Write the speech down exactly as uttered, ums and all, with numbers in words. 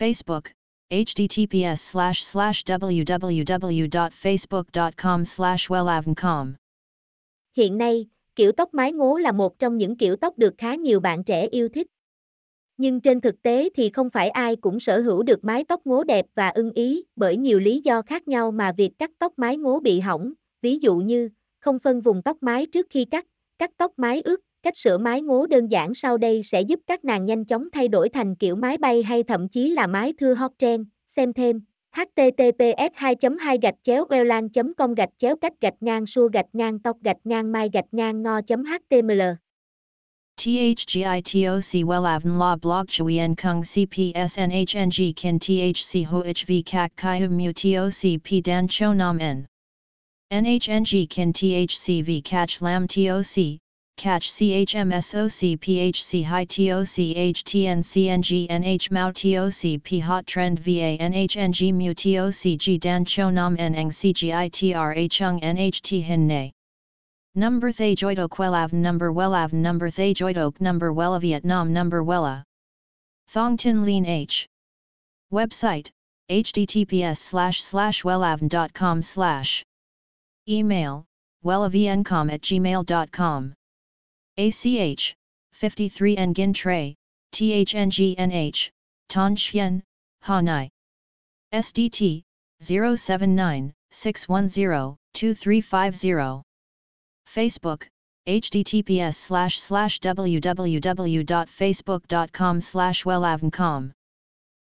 Facebook, https slash slash www.facebook.com slash wellavn.com Hiện nay, kiểu tóc mái ngố là một trong những kiểu tóc được khá nhiều bạn trẻ yêu thích. Nhưng trên thực tế thì không phải ai cũng sở hữu được mái tóc ngố đẹp và ưng ý bởi nhiều lý do khác nhau mà việc cắt tóc mái ngố bị hỏng, ví dụ như không phân vùng tóc mái trước khi cắt, cắt tóc mái ướt. Cách sửa mái ngố đơn giản sau đây sẽ giúp các nàng nhanh chóng thay đổi thành kiểu mái bay hay thậm chí là mái thưa hot trend. Xem thêm h t t p s hai chấm hai gạch chéo wellavn chấm com gạch chéo cách gạch ngang xua gạch ngang tóc gạch ngang mai gạch ngang ngo chấm h t m l THGITOC Wellavn La Blog Chui En Kung CPSNHNG Kin THC HOHV Kak Kai Mu TOC P Dan Cho Nam En NHNG Kin THC V Catch Lam TOC Catch CHMSOC PHC High TOC HTNCNG NH Mao TOC P Hot Trend VA NHNG Mu TOC G Dan Cho Nam Neng CGITRA Chung NHT Hin Nay Number Thay Joitok Wellavn Number Wellavn Number Thay Joitok Number Wella Vietnam Number Wella Thong Tin Lean H Website, https slash slash wellavn.com slash Email, wellavncom at gmail.com ACH, fifty-three Nguyen Tray, THNGNH, Thanh Xuyen, Hà Nội SDT, zero seven nine, six one zero, two three five zero Facebook, https slash slash www.facebook.com slash wellavncom